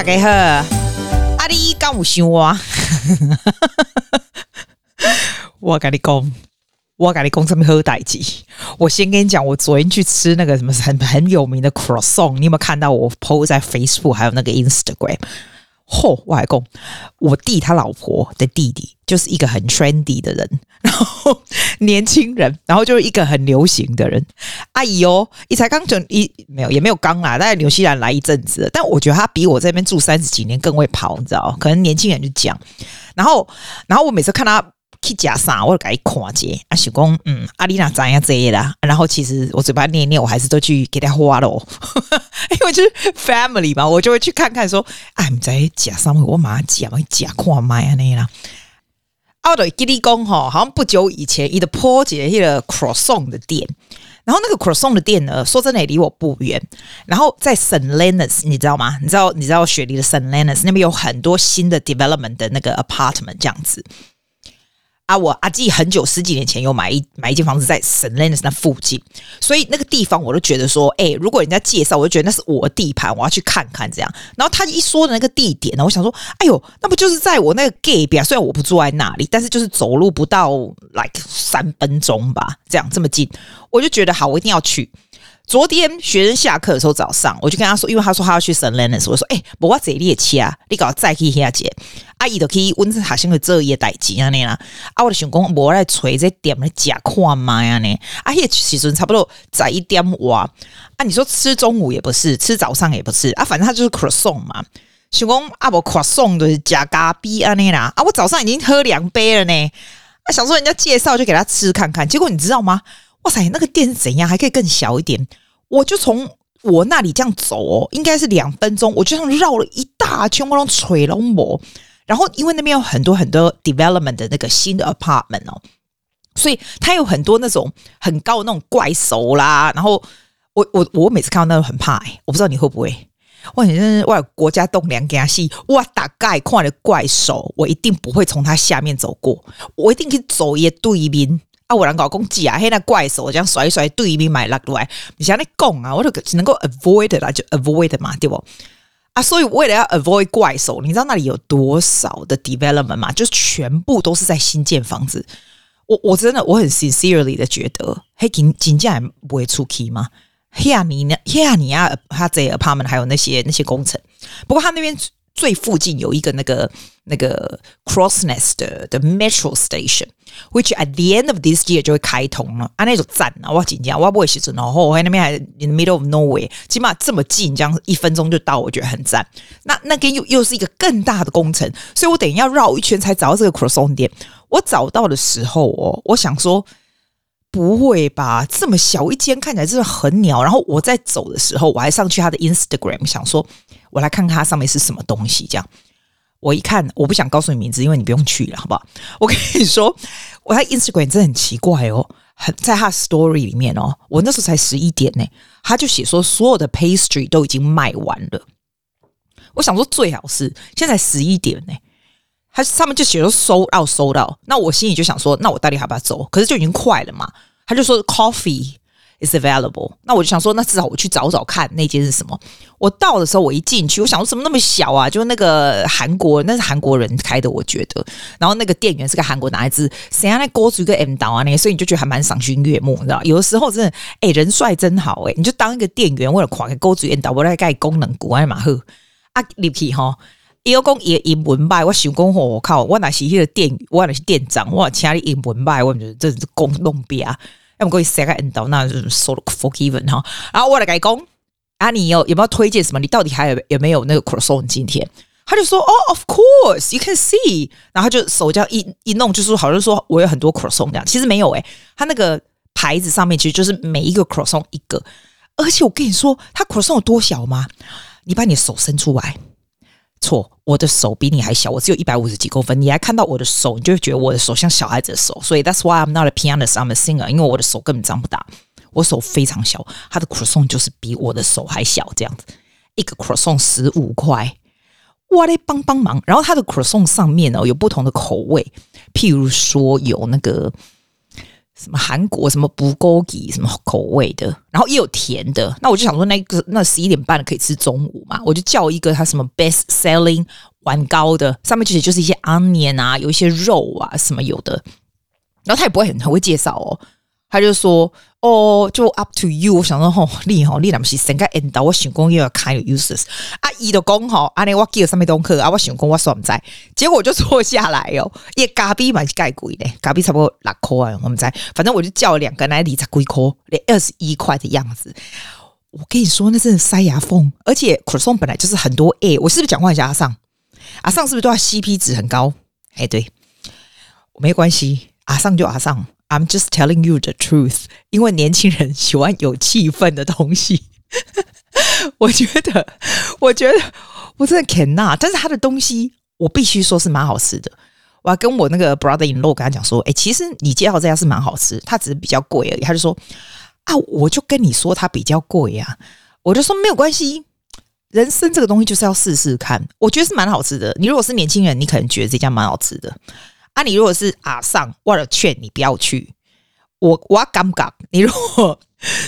大家好，你敢有想我？我跟你讲什么好代志？我先跟你讲，我昨天去吃那个什么很有名的 Croissant， 你有没有看到我 PO 在 Facebook 还有那个 Instagram？ 吼，我还讲我弟他老婆的弟弟就是一个很 trendy 的人，然后年轻人，然后就是一个很流行的人。阿姨哦，你才刚准一没有也没有刚啦，在纽西兰来一阵子了，但我觉得他比我这边住30几年更会跑，你知道？可能年轻人就这样。然后我每次看他去吃啥，我就给他看一下，啊，想讲阿丽娜怎样这样啦？然后其实我嘴巴念念，我还是都去给他花喽，因为就是 family 嘛，我就会去看看说，哎，唔知吃啥物，我马上吃看卖安尼啦。我就记得说好像不久以前他就po一个 Croissant 的店，然后那个 Croissant 的店呢，说真的也离我不远，然后在 St Leonards 你知道吗？你知道雪梨的 St Leonards 那边有很多新的 development 的那个 apartment 这样子啊，我阿纪很久10几年前有买一间房子在 St Leonards 那附近，所以那个地方我都觉得说，如果人家介绍，我就觉得那是我的地盘，我要去看看这样。然后他一说的那个地点呢，我想说，哎呦，那不就是在我那个 gay 边？虽然我不住在那里，但是就是走路不到 like 3分钟吧，这样这么近，我就觉得好，我一定要去。昨天学生下课的时候早上，我就跟他说，因为他说他要去 St Leonards， 我说，不过这里也去啊，你搞再去遐解。阿姨都去温室学生的作业代志安尼啦，啊，我就想讲，无来找这店来食看卖安尼。啊，迄时阵差不多11点外，啊，你说吃中午也不是，吃早上也不是，啊，反正他就是 Croissant 嘛。想讲啊，无 Croissant 就是加咖啡安尼啦。啊，我早上已经喝2杯了呢，啊，想说人家介绍就给他吃看看，结果你知道吗？哇塞，那个店是怎样？还可以更小一点。我就从我那里这样走哦，应该是2分钟，我就这样绕了一大圈，我拢吹拢无。然后因为那边有很多很多 development 的那个新的 apartment 哦，所以它有很多那种很高的那种怪兽啦。然后我每次看到那个很怕我不知道你会不会。我有国家栋梁给他戏，我大概看了怪兽，我一定不会从它下面走过，我一定去走一对面。啊，我人搞攻击啊，嘿，那怪手这样甩一甩，对面买落来，你像那讲啊，我就只能够 avoid 啦，就 avoid 嘛，对不？啊，所以为了要 avoid 怪手，你知道那里有多少的 development 吗？就是全部都是在新建房子。我真的我很 sincerely 的觉得，嘿，真的不会出去吗？黑亚尼亚他这 apartment 还有那些工程，不过他那边最附近有一个那个 Crows Nest 的 Metro Station， which at the end of this year 就会开通了。啊，那就赞啊！我紧张，我不会时阵然后那边还 in the middle of nowhere， 起码这么近，这样1分钟就到，我觉得很赞。那边又是一个更大的工程，所以我等一下要绕一圈才找到这个 Croissant 店。我找到的时候哦，我想说不会吧，这么小一间看起来真的很鸟。然后我在走的时候，我还上去他的 Instagram， 想说我来看看它上面是什么东西，这样。我一看，我不想告诉你名字，因为你不用去了，好不好？我跟你说，我在 Instagram 真的很奇怪哦，在他 story 里面哦，我那时候才11点呢，他就写说所有的 pastry 都已经卖完了。我想说最好是现在11点呢，他上面就写说sold out，那我心里就想说，那我到底还不要走？可是就已经快了嘛，他就说 coffee is available， 那我就想说，那至少我去找找看那间是什么。我到的时候，我一进去，我想说怎么那么小啊？就那个那是韩国人开的，我觉得。然后那个店员是个韩国男孩子，谁要来勾住一个 M 档啊？那所以你就觉得还蛮赏心悦目，你知道？有的时候真的，人帅真好你就当一个店员，为了狂勾住 M 档，我来盖功能股，哎嘛呵啊，入去哈。伊有讲伊英文歹，我想讲我靠，我那是迄个店，我那是店长，我请你英文歹，我唔觉得这是公弄病啊。要不过写个引导，那就是说 forgiven 哈。然后我来改工，啊，你有没有推荐什么？你到底还有没有那个 Croissant 今天？他就说，of course you can see。然后他就手这样一弄，就是好像说我有很多 Croissant 这样，其实没有他那个牌子上面其实就是每一个 Croissant 一个。而且我跟你说，他 Croissant 有多小吗？你把你的手伸出来。错，我的手比你还小，我只有150几公分。你还看到我的手，你就会觉得我的手像小孩子的手。所以 that's why I'm not a pianist, I'm a singer。因为我的手根本长不大，我手非常小。他的 Croissant 就是比我的手还小，这样子。一个 Croissant 15块，我来帮忙。然后他的 Croissant 上面有不同的口味，譬如说有那个什么韩国什么不勾吉什么口味的，然后也有甜的。那我就想说那11:30可以吃中午嘛，我就叫一个它什么 best selling 碗糕的，上面就写就是一些 onion 啊，有一些肉啊什么有的。然后他也不会很会介绍哦，他就说哦，就 up to you。我想说吼，你那么是整个 end 到我想讲又要 kind of useless 啊，伊就讲吼，安尼我记了上面东课啊，我想讲我算不知，结果我就坐下来哦，伊咖啡蛮介贵嘞，咖啡差不多6块啊，我们知，反正我就叫两个来20几块，21块的样子。我跟你说，那真的塞牙缝，而且 croissant 本来就是很多 A， 我是不是讲话一下阿尚是不是都要 CP 值很高？哎，对，没关系。阿上就阿上 I'm just telling you the truth， 因为年轻人喜欢有气氛的东西。我觉得我真的 cannot， 但是他的东西我必须说是蛮好吃的。我还跟我那个 brother in law 跟他讲说，其实你介绍这家是蛮好吃，它只是比较贵而已。他就说啊，我就跟你说它比较贵啊，我就说没有关系，人生这个东西就是要试试看。我觉得是蛮好吃的，你如果是年轻人，你可能觉得这家蛮好吃的。啊，你如果是阿上，我就劝你不要去。我感觉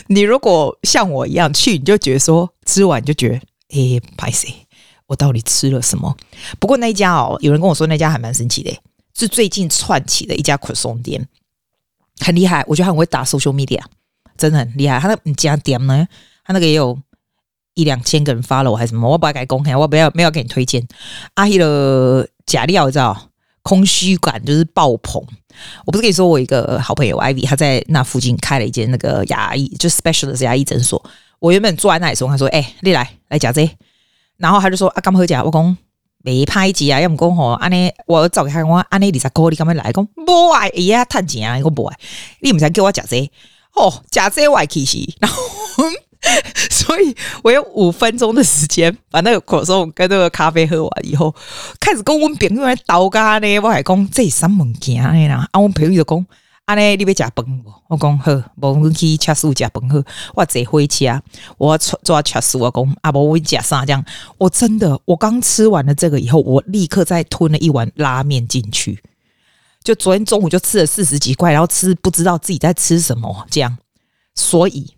你如果像我一样去，你就觉得说吃完就觉得不好意思，我到底吃了什么？不过那一家哦，有人跟我说那家还蛮神奇的，是最近串起的一家 croissant 店，很厉害。我觉得他很会打 social media， 真的很厉害。他那你加点呢？他那个也有1-2000个人 follow 还是什么？我不要给公开，我不要没有给你推荐。那个假料你知道？空虚感就是爆棚。我不是跟你说，我一个好朋友 Ivy， 她在那附近开了一间那个牙医，就 specialist 牙医诊所。我原本坐在那里说，他说：“你来吃这個。”然后他就说：“啊，刚好吃。”我讲：“没拍机啊，要唔讲吼？安尼我找给他讲，安尼20块，你干嘛来？讲无爱，伊啊赚钱啊，我无爱。你唔想叫我吃这個？哦，吃这個我其实。然后所以我有5分钟的时间把那个croissant跟那个咖啡喝完以后，开始跟我朋友在捣咖呢。我还讲这是什么物件啦？啊，我朋友就讲，安尼你要食饭无？我讲好，无我去吃素食饭好。我坐火车，我坐吃素啊，讲啊，无我食啥这样。我真的，我刚吃完了这个以后，我立刻再吞了一碗拉面进去。就昨天中午就吃了40几块，然后吃不知道自己在吃什么这样，所以。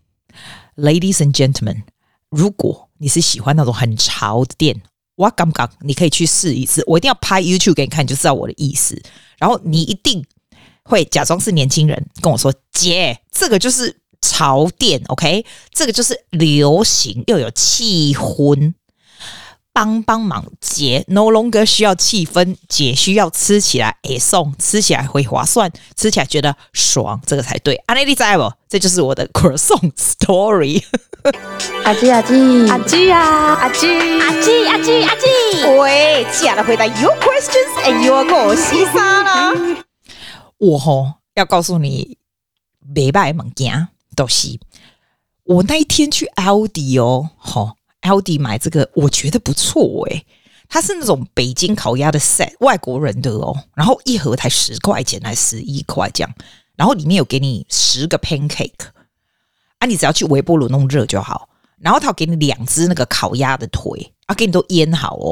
Ladies and gentlemen， 如果你是喜欢那种很潮的店，我感觉你可以去试一次。我一定要拍 YouTube 给你看，你就知道我的意思。然后你一定会假装是年轻人跟我说：“姐，这个就是潮店 ，OK？ 这个就是流行又有气氛，帮忙！姐 ，no longer 需要气氛，姐需要吃起来会爽，吃起来会划算，吃起来觉得爽，这个才对。啊，你知不？”这就是我的 croissant story。 阿基喂，既然回答 your questions and your goals 西沙啦。我要告诉你不错的东西，就是我那一天去 Aldi Aldi 买这个，我觉得不错耶，它是那种北京烤鸭的 set， 外国人的然后一盒才10块钱还11块这样，然后里面有给你10个 pancake， 啊，你只要去微波炉弄热就好。然后他有给你2只那个烤鸭的腿，啊，给你都腌好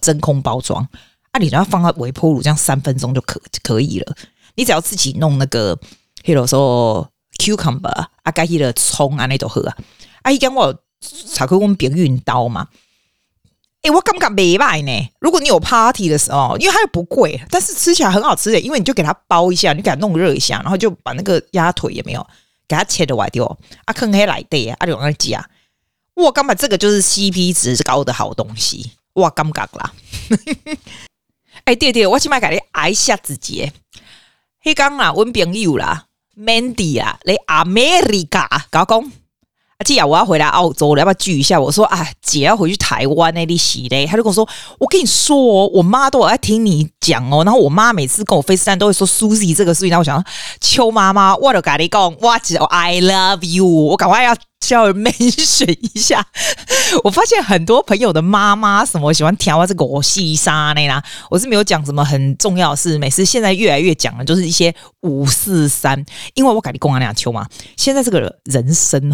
真空包装，啊，你只要放到微波炉这样3分钟就可以了。你只要自己弄那个，譬如说 cucumber 啊，加迄个葱啊，那都好啊。啊，伊讲我查去阮朋友兜嘛，我感觉袂歹呢。如果你有 party 的时候，因为它又不贵，但是吃起来很好吃的，因为你就给它包一下，你给它弄热一下，然后就把那个鸭腿也没有给它切的外掉，啊，放在内底啊，就往那夹。我感觉这个就是 CP 值高的好东西，我感觉啦。对，我现在给你挨下自己。迄天啦，阮朋友啦 ，Mandy 啦，来 America 搞讲。姐啊，我要回来澳洲了，要不要聚一下？我说啊，姐要回去台湾那里洗嘞。她就跟我说，我跟你说我妈都有在听你讲然后我妈每次跟我 FaceTime 都会说 Susie 这个事情，然后我想邱妈妈，我就跟你讲，我只有 I love you， 我赶快要叫人 mention 一下。我发现很多朋友的妈妈什么喜欢听我这个我细沙那啦，我是没有讲什么很重要的事，每次现在越来越讲的就是一些543，因为我跟你讲邱妈，现在这个人生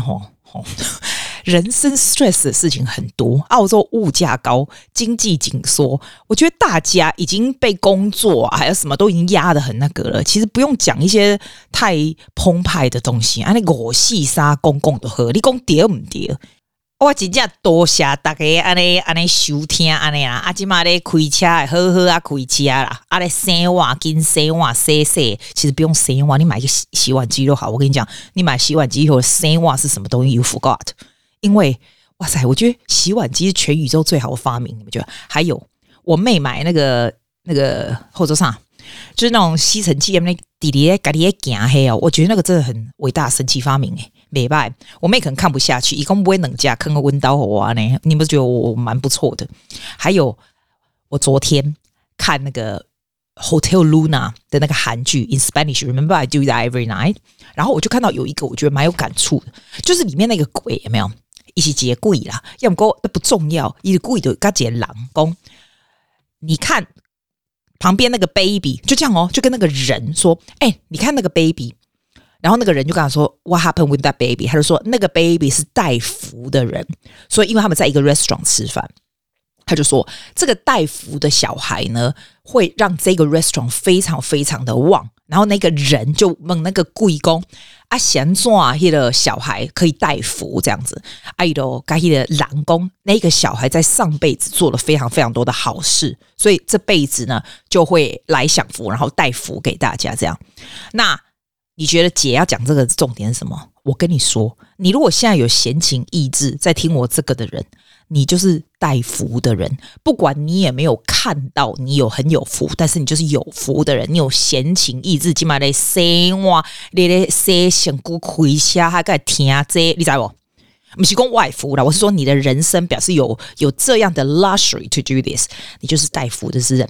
人生 stress 的事情很多，澳洲物价高，经济紧缩，我觉得大家已经被工作啊还有什么都已经压得很那个了，其实不用讲一些太澎湃的东西，这样五四三公共就好，你说对不对？我真的多谢大家安尼收听安尼啦，即马咧开车好好啊，开车啦，咧洗碗跟洗碗洗，其实不用洗碗，你买一个洗碗机就好。我跟你讲，你买洗碗机或者洗碗是什么东西 ？You forgot？ 因为哇塞，我觉得洗碗机是全宇宙最好的发明，你们觉得？还有我妹买那个后座上就是那种吸尘器，那弟弟在家里行黑哦，我觉得那个真的很伟大神奇发明哎。没办法，我妹可能看不下去，一共不会冷架，坑个温刀火啊呢？你们觉得我蛮不错的。还有，我昨天看那个 Hotel Luna 的那个韩剧 In Spanish， Remember I Do That Every Night。然后我就看到有一个我觉得蛮有感触的，就是里面那个鬼有没有？一起结鬼啦，要不过那不重要，一个鬼就跟一个人说，你看旁边那个 baby， 就这样哦，就跟那个人说，欸，你看那个 baby。然后那个人就跟他说 What happened with that baby？ 他就说那个 baby 是带福的人，所以因为他们在一个 restaurant 吃饭，他就说这个带福的小孩呢会让这个 restaurant 非常非常的旺。然后那个人就问那个鬼公啊，想抓那个小孩可以带福这样子，哎呦，跟那个狼公，那个小孩在上辈子做了非常非常多的好事，所以这辈子呢就会来享福，然后带福给大家这样。那你觉得姐要讲这个重点是什么？我跟你说，你如果现在有闲情逸致在听我这个的人，你就是带福的人，不管你也没有看到你有很有福，但是你就是有福的人，你有闲情逸致，现在在洗碗，你在洗身躯开车，还在听这个，你知道吗？不是说我的福啦，我是说你的人生表示有这样的 luxury to do this， 你就是带福的人。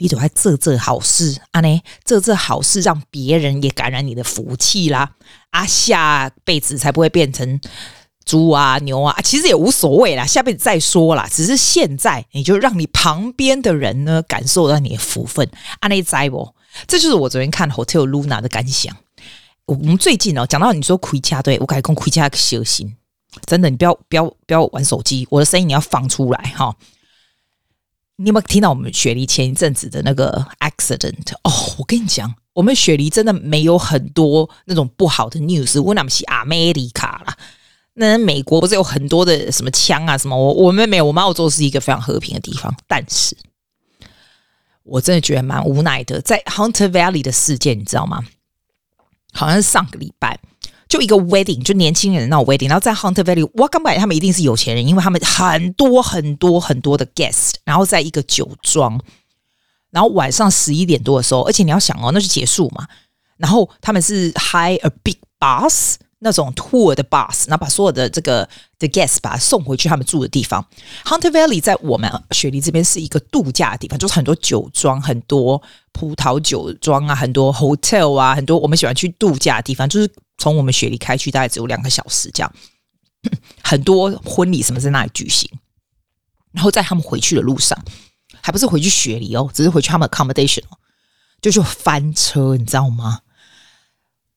你都在做好事，这样做好事让别人也感染你的福气啦，啊，下辈子才不会变成猪啊牛啊，其实也无所谓啦，下辈子再说啦，只是现在你就让你旁边的人呢感受到你的福分，这样知道吗？这就是我昨天看 Hotel Luna 的感想。我们最近哦，讲到你说开车，对，我跟你说开车要小心，真的，你不要玩手机，我的声音你要放出来哈。你有没有听到我们雪梨前一阵子的那个 accident？ 哦，我跟你讲，我们雪梨真的没有很多那种不好的 news。我那么是 America 啦，那美国不是有很多的什么枪啊什么？我们没有，我们澳洲是一个非常和平的地方。但是，我真的觉得蛮无奈的，在 Hunter Valley 的事件，你知道吗？好像是上个礼拜。就一个 wedding， 就年轻人那种 wedding， 然后在 Hunter Valley， 我感觉他们一定是有钱人，因为他们很多的 guest， 然后在一个酒庄，然后晚上11点多的时候，而且你要想哦，那就结束嘛，然后他们是 hire a big bus 那种 tour 的 bus， 然后把所有的这个的 guest 把它送回去他们住的地方。Hunter Valley 在我们雪梨这边是一个度假的地方，就是很多酒庄，很多葡萄酒庄啊，很多 hotel 啊，很多我们喜欢去度假的地方，就是从我们雪梨开去大概只有2个小时这样，很多婚礼什么在那里举行，然后在他们回去的路上，还不是回去雪梨哦，只是回去他们 accommodation 哦，就翻车，你知道吗？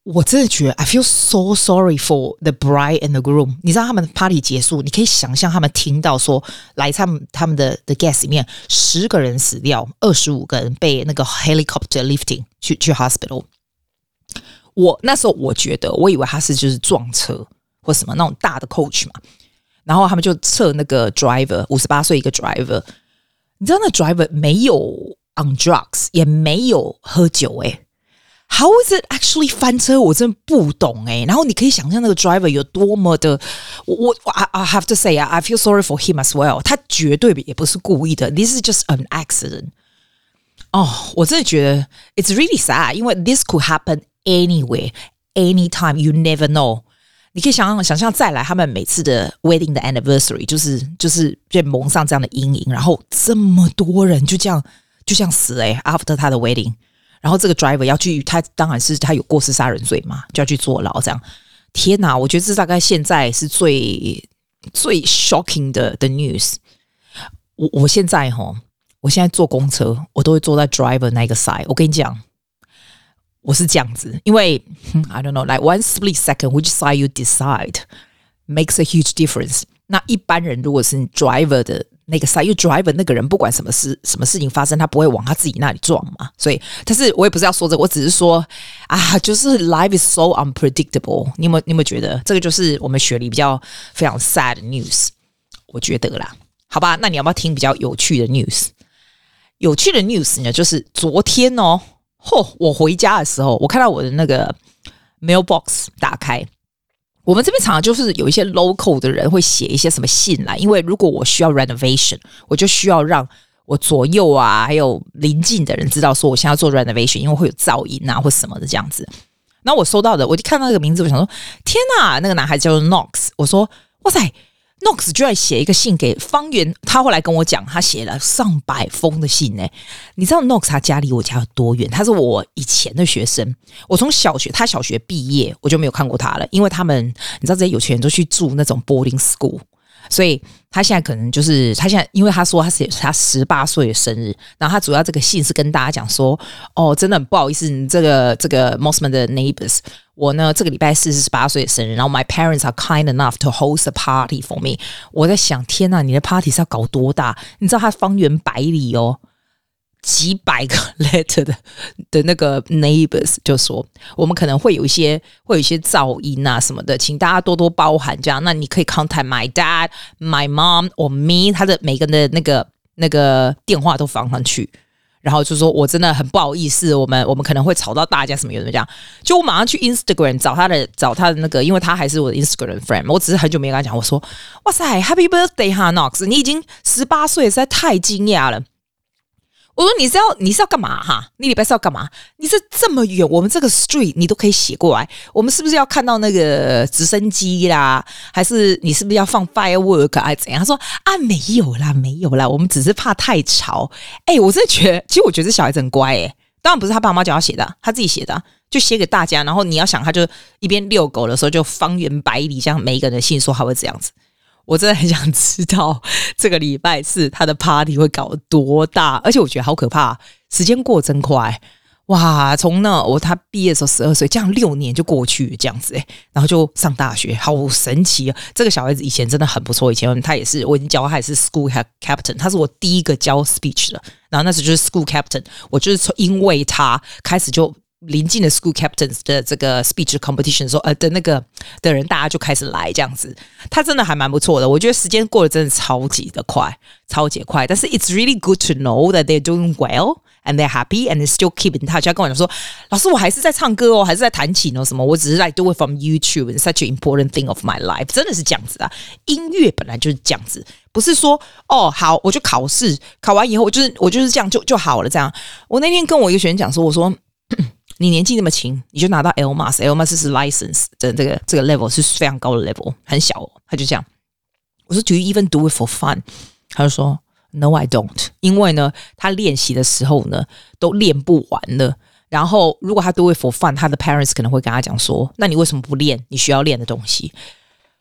我真的觉得 I feel so sorry for the bride and the groom。 你知道他们 party 结束，你可以想象他们听到说来他们的 guest 里面10个人死掉，25个人被那个 helicopter lifting 去 hospital。我那时候我觉得，我以为他是就是撞车或什么那种大的 coach 嘛，然后他们就测那个 driver， 58岁一个 driver， 你知道那 driver 没有 on drugs， 也没有喝酒欸。How is it actually 翻车？我真的不懂欸。然后你可以想象那个 driver 有多么的，I have to say I feel sorry for him as well。他绝对也不是故意的 ，This is just an accident。哦，我真的觉得 it's really sad， 因为 this could happen。Anyway, anytime, you never know。 你可以想象再来他们每次的 wedding 的 anniversary， 就是被蒙上这样的阴影，然后这么多人就这样死了欸 after 他的 wedding， 然后这个 driver 要去，他当然是他有过失杀人罪嘛，就要去坐牢这样。天哪，我觉得这大概现在是最最 shocking 的 news。 我现在坐公车我都会坐在 driver 那个 side， 我跟你讲我是这样子，因为I don't know，like one split second，which side you decide， makes a huge difference。 那一般人如果是你 driver 的那个 side， 因为 driver 那个人不管什么事情发生，他不会往他自己那里撞嘛。所以，但是我也不是要说这个，我只是说啊，就是 life is so unpredictable。你有没有觉得这个就是我们学历比较非常 sad news？ 我觉得啦，好吧，那你要不要听比较有趣的 news？ 有趣的 news 呢，就是昨天哦，我回家的时候，我看到我的那个 mailbox 打开。我们这边常常就是有一些 local 的人会写一些什么信来，因为如果我需要 renovation， 我就需要让我左右啊，还有邻近的人知道说我现在要做 renovation， 因为会有噪音啊或什么的这样子。然后我收到的，我就看到那个名字，我想说天哪，那个男孩子叫做 Nox， 我说哇塞， Nox 居然写一个信给方圆，他后来跟我讲，他写了100封的信呢。你知道 Nox 他家离我家有多远？他是我以前的学生，我从小学，他小学毕业我就没有看过他了，因为他们你知道这些有钱人都去住那种 boarding school， 所以他现在可能就是他现在，因为他说他18岁的生日，然后他主要这个信是跟大家讲说，哦，真的很不好意思，你这个 Mossman 的 neighbors。我呢，这个礼拜是48岁的生日，然后 my parents are kind enough to host a party for me。 我在想，天哪，你的 party 是要搞多大？你知道它方圆百里哦，几百个 letter 的那个 neighbors 就说，我们可能会有一些噪音啊什么的，请大家多多包涵。这样，那你可以 contact my dad, my mom or me。 他的每个人的那个电话都放上去。然后就说我真的很不好意思，我们可能会吵到大家什么有的这样。就我马上去 Instagram 找他的那个，因为他还是我的 Instagram friend， 我只是很久没跟他讲。我说哇塞 ，Happy birthday Hanox， 你已经18岁，实在太惊讶了。我说你是要干嘛哈？你礼拜是要干嘛？你是这么远，我们这个 street 你都可以写过来，我们是不是要看到那个直升机啦？还是你是不是要放 firework 啊？怎样？他说啊，没有啦，我们只是怕太吵。我真的觉得，其实我觉得这小孩子很乖。当然不是他爸妈叫他写的，他自己写的，就写给大家。然后你要想，他就一边遛狗的时候，就方圆百里这样每一个人的信说他会这样子。我真的很想知道这个礼拜四他的 party 会搞多大，而且我觉得好可怕，时间过真快哇！从那他毕业的时候12岁，这样6年就过去这样子，然后就上大学，好神奇啊！这个小孩子以前真的很不错，以前他也是我已经教他也是 school captain， 他是我第一个教 speech 的，然后那时就是 school captain， 我就是因为他开始就。临近的 school captains 的这个 speech competition 说的那个的人，大家就开始来这样子。他真的还蛮不错的，我觉得时间过得真的超级的快，超级快。但是 it's really good to know that they're doing well and they're happy and they still keep in touch。他跟我讲说，老师，我还是在唱歌哦，还是在弹琴哦，什么？我只是 like do it from YouTube and such an important thing of my life。真的是这样子啊，音乐本来就是这样子。不是说哦好，我就考试，考完以后我就是这样就好了这样。我那天跟我一个学生讲说，我说。你年纪那么轻，你就拿到 LMAS 是 license 的这个 level 是非常高的 level， 很小，他就这样。我说 Do you even do it for fun？ 他就说 No I don't， 因为呢他练习的时候呢都练不完了。然后如果他 do it for fun， 他的 parents 可能会跟他讲说，那你为什么不练你需要练的东西？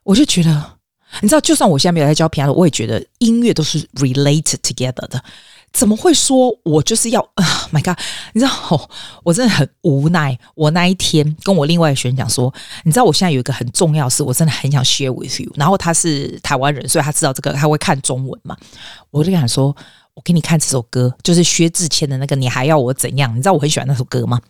我就觉得，你知道，就算我现在没有在教 piano， 我也觉得音乐都是 related together 的。怎么会说我就是要Oh my God， 你知道，我真的很无奈。我那一天跟我另外一个学生讲说，你知道我现在有一个很重要的事，我真的很想 share with you。然后他是台湾人，所以他知道这个，他会看中文嘛。我就跟他说，我给你看这首歌，就是薛之谦的那个《你还要我怎样》。你知道我很喜欢那首歌吗？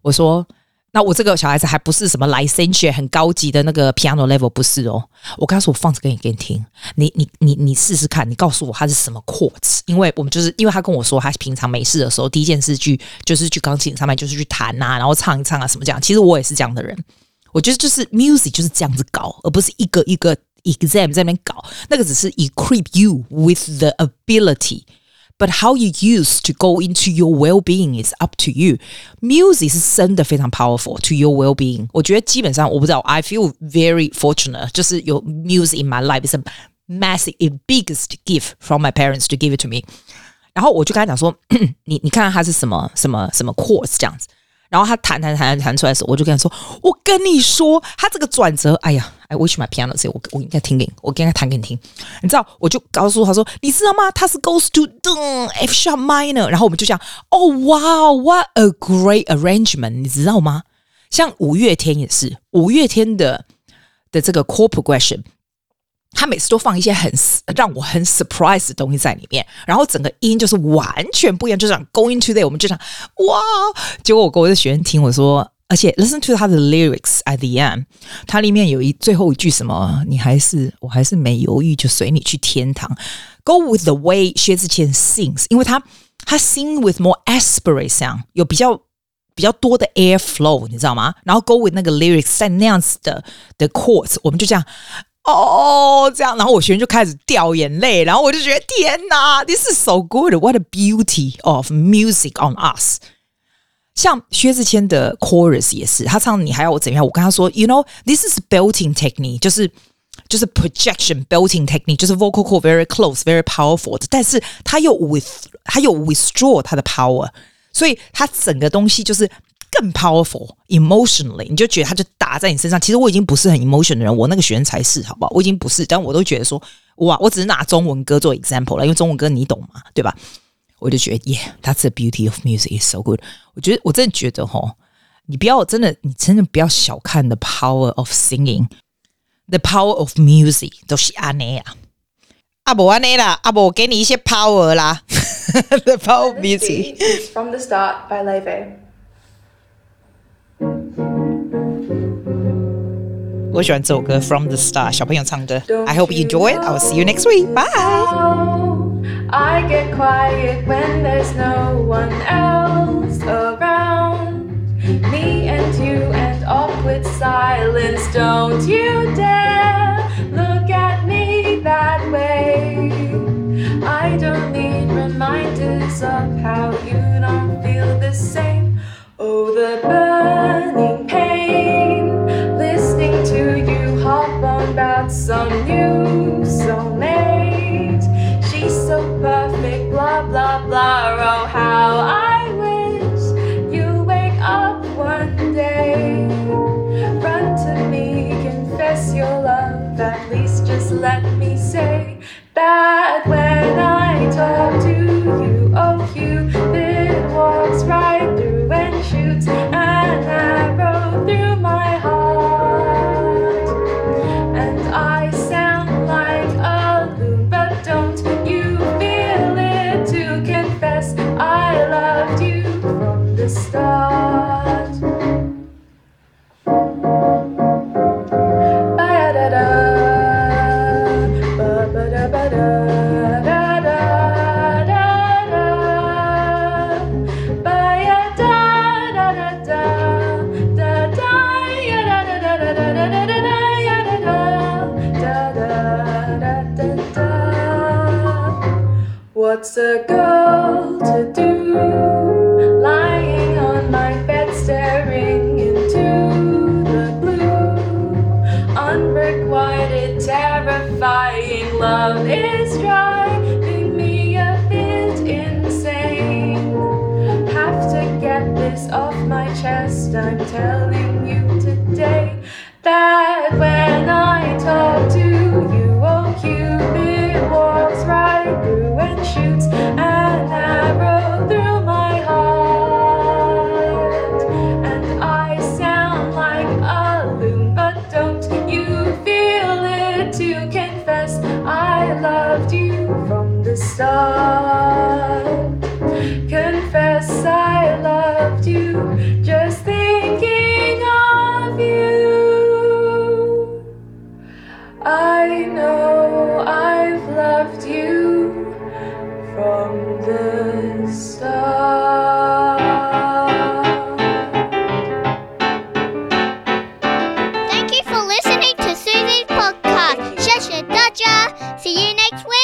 我说，那我这个小孩子还不是什么 licensure 很高级的那个 piano level， 不是哦。我跟他说，我放着给你听，你试试看，你告诉我它是什么 chords， 因为我们就是因为他跟我说他平常没事的时候，第一件事就是去钢琴上面就是去弹啊，然后唱一唱啊什么这样。其实我也是这样的人，我觉得就是 music 就是这样子搞，而不是一个一个 exam 在那边搞，那个只是 equip you with the ability。But how you use to go into your well-being is up to you. Music 是真的非常 powerful to your well-being. 我觉得基本上我不知道 I feel very fortunate 就是有 music in my life. It's a massive, a biggest gift from my parents to give it to me. 然后我就跟他讲说你看他是什么 chords 这样子。然后他弹出来的时候，我就跟他说，我跟你说他这个转折，哎呀 I wish my piano 是我应该听给你，我应该弹给你听。你知道，我就告诉他说，你知道吗，他是 goes to F sharp minor。 然后我们就讲，哦哇 what a great arrangement， 你知道吗？像五月天也是，五月天的这个 chord progression 他每次都放一些让我很 surprise 的东西在里面，然后整个音就是完全不一样，就像 going to there 我们就想哇，结果我跟我的学生听我说，而且 listen to 他的 lyrics at the end， 他里面有最后一句什么，我还是没犹豫就随你去天堂， go with the way 薛之谦 sings， 因为他 sing with more aspirate sound， 有比较多的 air flow 你知道吗，然后 go with 那个 lyrics 在那样子的 chords， 我们就这样哦，这样，然后我学生就开始掉眼泪，然后我就觉得天哪 this is so good, what a beauty of music on us。像薛之谦的 chorus 也是，他唱你还要我怎样，我跟他说 you know this is belting technique， 就是 projection belting technique， 就是 vocal cord very close very powerful， 但是他有 withdraw 他的 power， 所以他整个东西就是更 powerful emotionally， 你就觉得他就打在你身上。其实我已经不是很 emotion 的人，我那个学生才是好不好，我已经不是，但我都觉得说哇，我只是拿中文歌做 example 啦，因为中文歌你懂嘛对吧，我就觉得 yeah that's the beauty of music is so good。 我真的觉得你真的不要小看 the power of singing the power of music， 都是这样啦，不然这样啦，不然我给你一些 power 啦the power of music from the start by Laufey。 我喜欢这首歌 from the start 小朋友唱的。 I hope you enjoy it, I'll see you next week, bye。I get quiet when there's no one else around, me and you and awkward silence, don't you dare look at me that way. I don't need reminders of how you don't feel the same. Oh, the burning pain, listening to you hop on about some new soulmate. She's so perfect, blah, blah, blah, oh how I wish you wake up one day. Run to me, confess your love, at least just let me say that when I talk to you, oh Cupid walks right through and shoots an arrow through my heart. And I sound like a loon, but don't to confess I loved you from the start. What's a girl to do, lying on my bed staring into the blue? Unrequited, terrifying love is driving me a bit insane. Have to get this off my chest, I'm telling you today, that when I talk to you, oh Cupid walks right through and shoots an arrow through my heart. And I sound like a loon, but don't you feel it to confess I loved you from the start. Confess I loved you, just thinking of you. I know I've loved you from the start. Thank you for listening to Susie's podcast. 谢谢大家， see you next week.